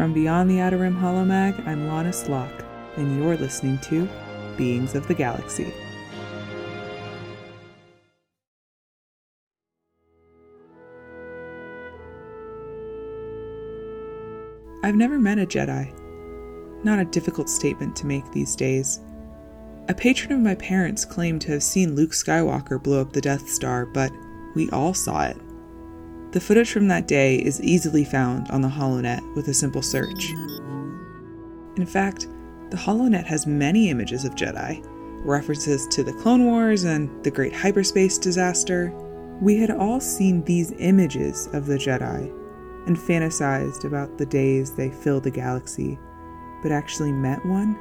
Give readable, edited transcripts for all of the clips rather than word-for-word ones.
From Beyond the Outer Rim Holomag, I'm La'Nis Locke, and you're listening to Beings of the Galaxy. I've never met a Jedi. Not a difficult statement to make these days. A patron of my parents claimed to have seen Luke Skywalker blow up the Death Star, but we all saw it. The footage from that day is easily found on the Holonet with a simple search. In fact, the Holonet has many images of Jedi, references to the Clone Wars and the Great Hyperspace Disaster. We had all seen these images of the Jedi and fantasized about the days they filled the galaxy, but actually met one?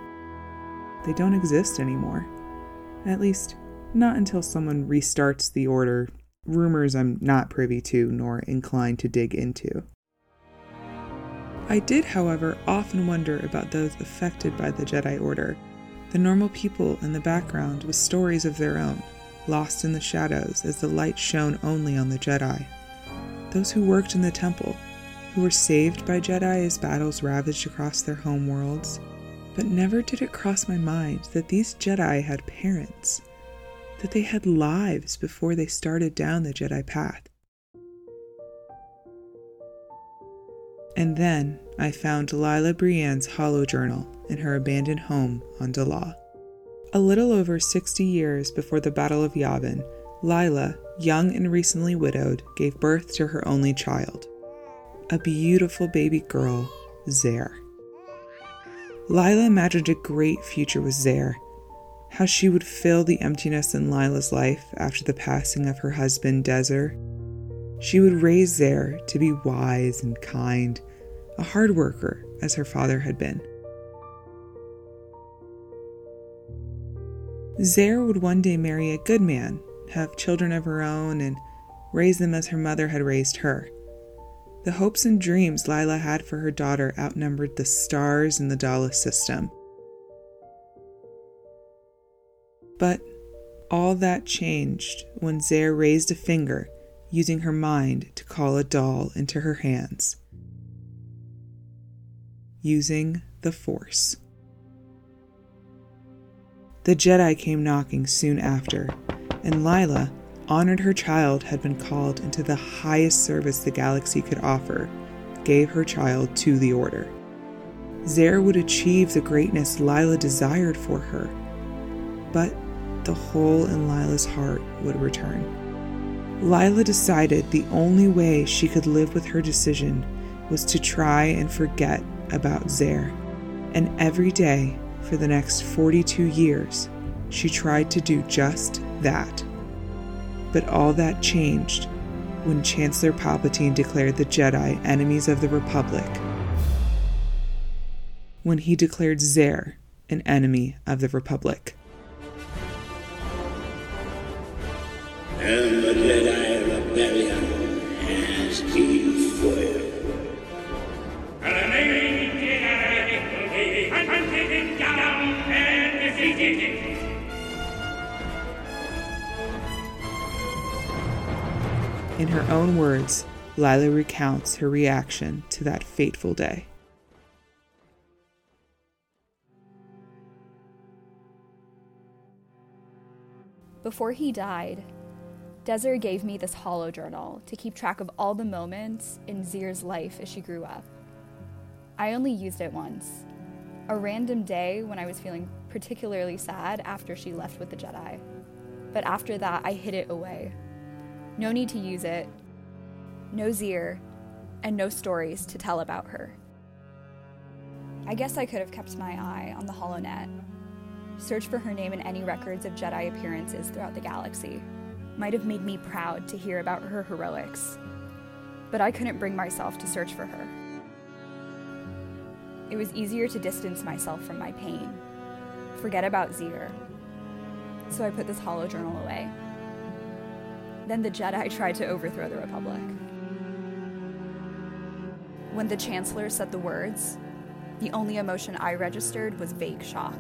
They don't exist anymore. At least, not until someone restarts the Order, rumors I'm not privy to nor inclined to dig into. I did, however, often wonder about those affected by the Jedi Order, the normal people in the background with stories of their own, lost in the shadows as the light shone only on the Jedi. Those who worked in the temple, who were saved by Jedi as battles ravaged across their homeworlds. But never did it cross my mind that these Jedi had parents, that they had lives before they started down the Jedi path. And then I found Lylla Breeane's holojournal in her abandoned home on Dala. A little over 60 years before the Battle of Yavin, Lylla, young and recently widowed, gave birth to her only child, a beautiful baby girl, Zare. Lylla imagined a great future with Zare, how she would fill the emptiness in Lilla's life after the passing of her husband, Dezir. She would raise Zare to be wise and kind, a hard worker as her father had been. Zare would one day marry a good man, have children of her own, and raise them as her mother had raised her. The hopes and dreams Lylla had for her daughter outnumbered the stars in the Dala system. But all that changed when Zare raised a finger, using her mind to call a doll into her hands. Using the Force. The Jedi came knocking soon after, and Lylla, honored her child had been called into the highest service the galaxy could offer, gave her child to the Order. Zare would achieve the greatness Lylla desired for her, but the hole in Lilla's heart would return. Lylla decided the only way she could live with her decision was to try and forget about Zare, and every day for the next 42 years, she tried to do just that. But all that changed when Chancellor Palpatine declared the Jedi enemies of the Republic. When he declared Zare an enemy of the Republic. And the Jedi Rebellion has been foiled. An enemy Jedi will be hunted down and defeated. In her own words, Lylla recounts her reaction to that fateful day. Before he died, Dezir gave me this holojournal to keep track of all the moments in Zir's life as she grew up. I only used it once, a random day when I was feeling particularly sad after she left with the Jedi. But after that, I hid it away. No need to use it, no Zir, and no stories to tell about her. I guess I could have kept my eye on the Holonet, searched for her name in any records of Jedi appearances throughout the galaxy. Might have made me proud to hear about her heroics, but I couldn't bring myself to search for her. It was easier to distance myself from my pain, forget about Zir, so I put this holojournal away. Then the Jedi tried to overthrow the Republic. When the Chancellor said the words, the only emotion I registered was vague shock.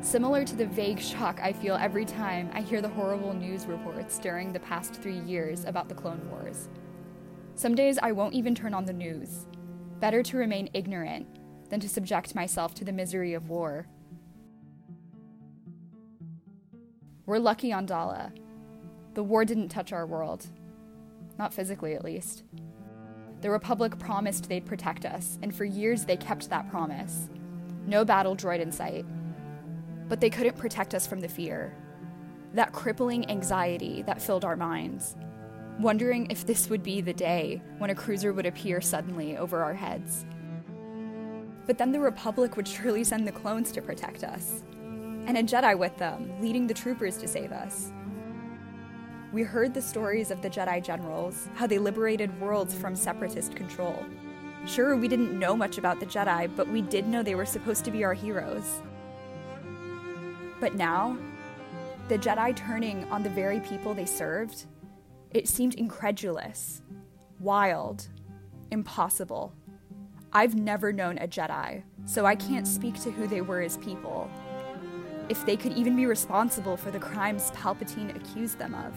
Similar to the vague shock I feel every time I hear the horrible news reports during the past 3 years about the Clone Wars. Some days I won't even turn on the news. Better to remain ignorant than to subject myself to the misery of war. We're lucky on Dala. The war didn't touch our world. Not physically, at least. The Republic promised they'd protect us, and for years they kept that promise. No battle droid in sight. But they couldn't protect us from the fear. That crippling anxiety that filled our minds. Wondering if this would be the day when a cruiser would appear suddenly over our heads. But then the Republic would surely send the clones to protect us. And a Jedi with them, leading the troopers to save us. We heard the stories of the Jedi generals, how they liberated worlds from separatist control. Sure, we didn't know much about the Jedi, but we did know they were supposed to be our heroes. But now, the Jedi turning on the very people they served, it seemed incredulous, wild, impossible. I've never known a Jedi, so I can't speak to who they were as people, if they could even be responsible for the crimes Palpatine accused them of.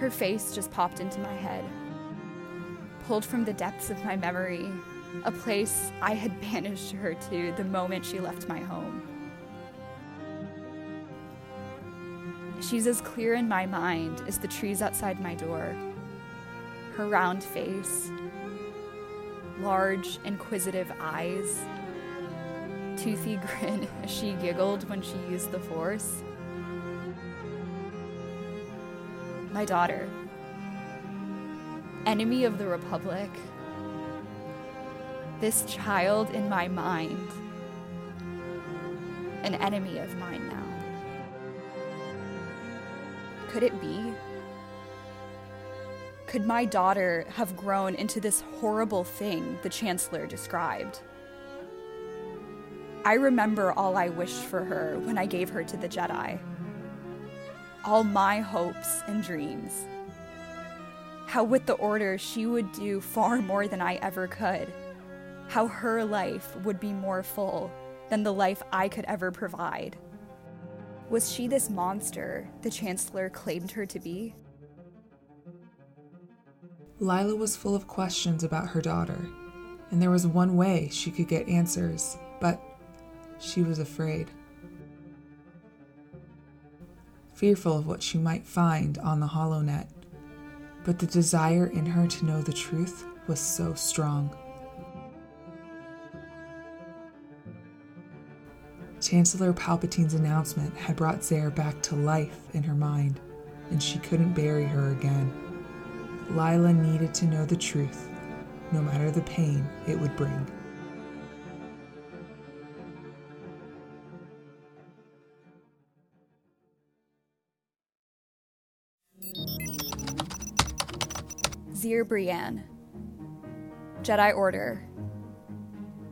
Her face just popped into my head, pulled from the depths of my memory, a place I had banished her to the moment she left my home. She's as clear in my mind as the trees outside my door. Her round face, large, inquisitive eyes, toothy grin as she giggled when she used the Force. My daughter, enemy of the Republic, this child in my mind, an enemy of mine now. Could it be? Could my daughter have grown into this horrible thing the Chancellor described? I remember all I wished for her when I gave her to the Jedi. All my hopes and dreams. How with the Order she would do far more than I ever could. How her life would be more full than the life I could ever provide. Was she this monster the Chancellor claimed her to be? Lylla was full of questions about her daughter, and there was one way she could get answers, but she was afraid. Fearful of what she might find on the Holonet, but the desire in her to know the truth was so strong. Chancellor Palpatine's announcement had brought Zare back to life in her mind, and she couldn't bury her again. Lylla needed to know the truth, no matter the pain it would bring. Zir Brienne, Jedi Order.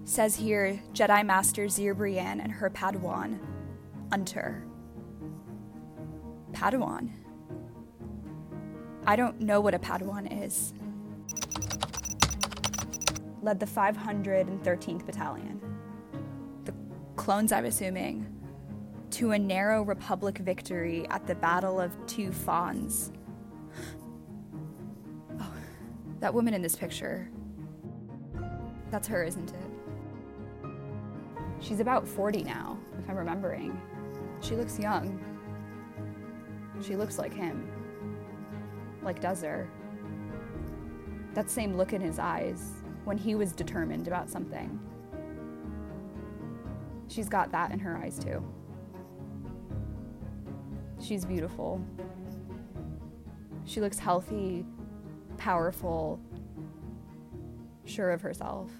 Says here, Jedi Master Zir Brienne and her Padawan, Unter. Padawan? I don't know what a Padawan is. Led the 513th Battalion, the clones I'm assuming, to a narrow Republic victory at the Battle of Two Fawns. Oh, that woman in this picture. That's her, isn't it? She's about 40 now, if I'm remembering. She looks young. She looks like him. Like Duzzer. That same look in his eyes when he was determined about something. She's got that in her eyes too. She's beautiful. She looks healthy, powerful, sure of herself.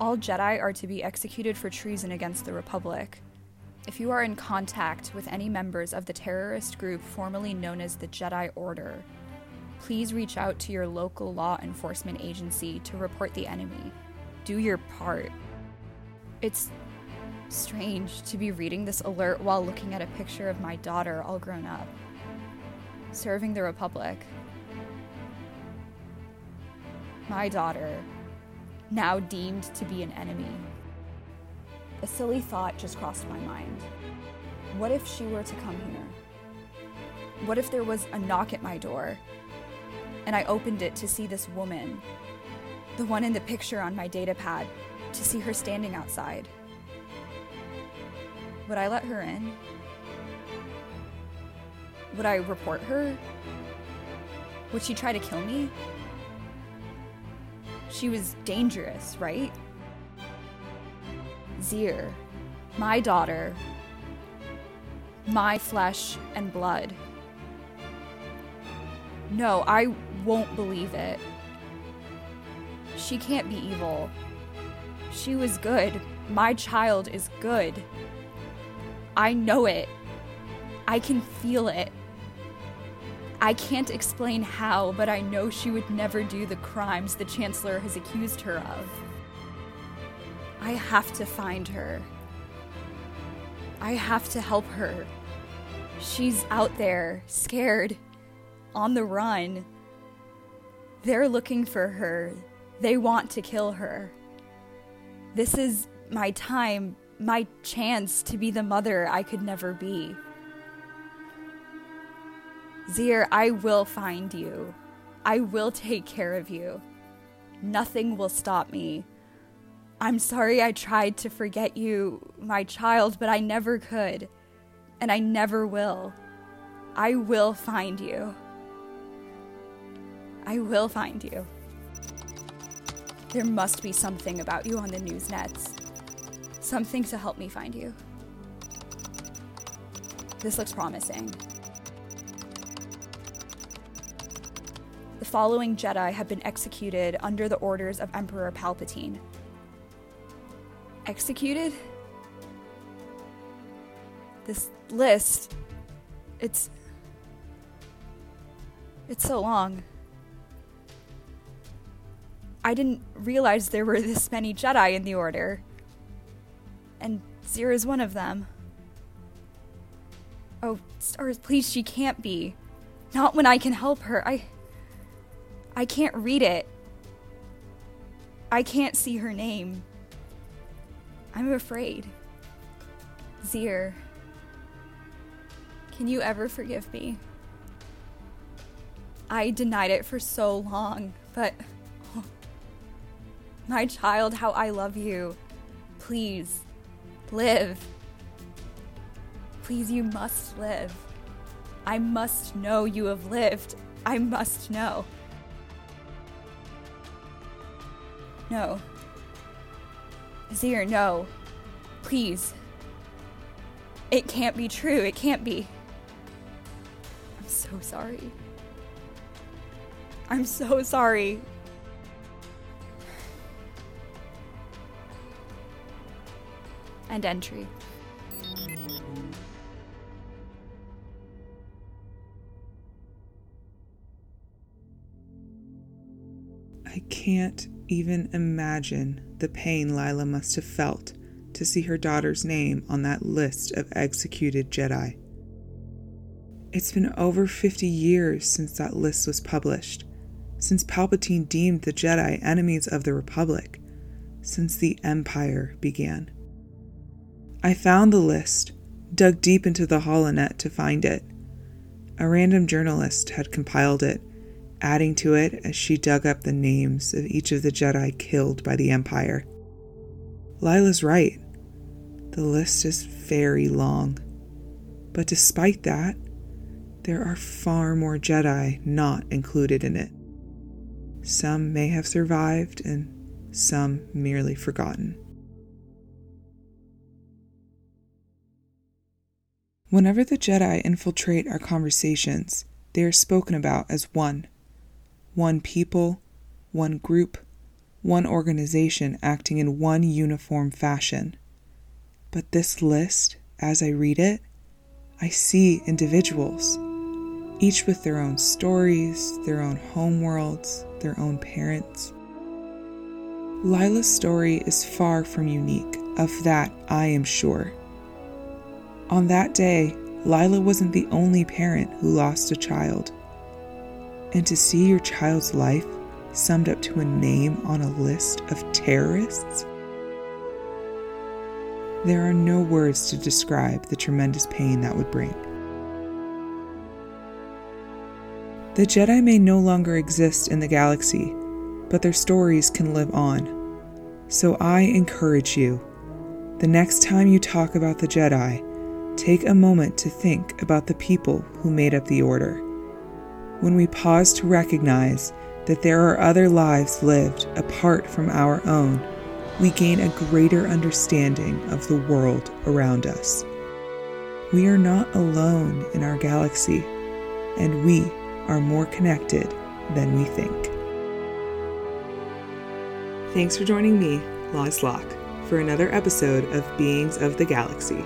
All Jedi are to be executed for treason against the Republic. If you are in contact with any members of the terrorist group formerly known as the Jedi Order, please reach out to your local law enforcement agency to report the enemy. Do your part. It's strange to be reading this alert while looking at a picture of my daughter all grown up, serving the Republic. My daughter, now deemed to be an enemy. A silly thought just crossed my mind. What if she were to come here? What if there was a knock at my door and I opened it to see this woman, the one in the picture on my data pad, to see her standing outside? Would I let her in? Would I report her? Would she try to kill me? She was dangerous, right? Zir, my daughter, my flesh and blood. No, I won't believe it. She can't be evil. She was good. My child is good. I know it. I can feel it. I can't explain how, but I know she would never do the crimes the Chancellor has accused her of. I have to find her. I have to help her. She's out there, scared, on the run. They're looking for her. They want to kill her. This is my time, my chance to be the mother I could never be. Zir, I will find you. I will take care of you. Nothing will stop me. I'm sorry I tried to forget you, my child, but I never could. And I never will. I will find you. I will find you. There must be something about you on the news nets. Something to help me find you. This looks promising. The following Jedi have been executed under the orders of Emperor Palpatine. Executed? This list, it's so long. I didn't realize there were this many Jedi in the Order. And Zir is one of them. Oh, stars, please, she can't be. Not when I can help her. I can't read it. I can't see her name. I'm afraid. Zir, can you ever forgive me? I denied it for so long, but oh, my child, how I love you. Please, live. Please, you must live. I must know you have lived. I must know. No. Zir, no. Please. It can't be true. It can't be. I'm so sorry. I'm so sorry. End entry. I can't even imagine the pain Lylla must have felt to see her daughter's name on that list of executed Jedi. It's been over 50 years since that list was published, since Palpatine deemed the Jedi enemies of the Republic, since the Empire began. I found the list, dug deep into the Holonet to find it. A random journalist had compiled it, adding to it as she dug up the names of each of the Jedi killed by the Empire. Lila's right. The list is very long. But despite that, there are far more Jedi not included in it. Some may have survived and some merely forgotten. Whenever the Jedi infiltrate our conversations, they are spoken about as one. One people, one group, one organization acting in one uniform fashion. But this list, as I read it, I see individuals, each with their own stories, their own homeworlds, their own parents. Lila's story is far from unique, of that I am sure. On that day, Lylla wasn't the only parent who lost a child. And to see your child's life summed up to a name on a list of terrorists? There are no words to describe the tremendous pain that would bring. The Jedi may no longer exist in the galaxy, but their stories can live on. So I encourage you, the next time you talk about the Jedi, take a moment to think about the people who made up the Order. When we pause to recognize that there are other lives lived apart from our own, we gain a greater understanding of the world around us. We are not alone in our galaxy, and we are more connected than we think. Thanks for joining me, La'Nis Locke, for another episode of Beings of the Galaxy,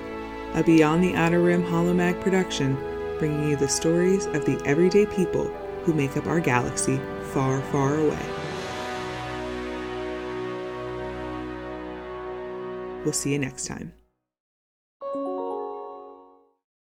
a Beyond the Outer Rim Holomag production, bringing you the stories of the everyday people who make up our galaxy far, far away. We'll see you next time.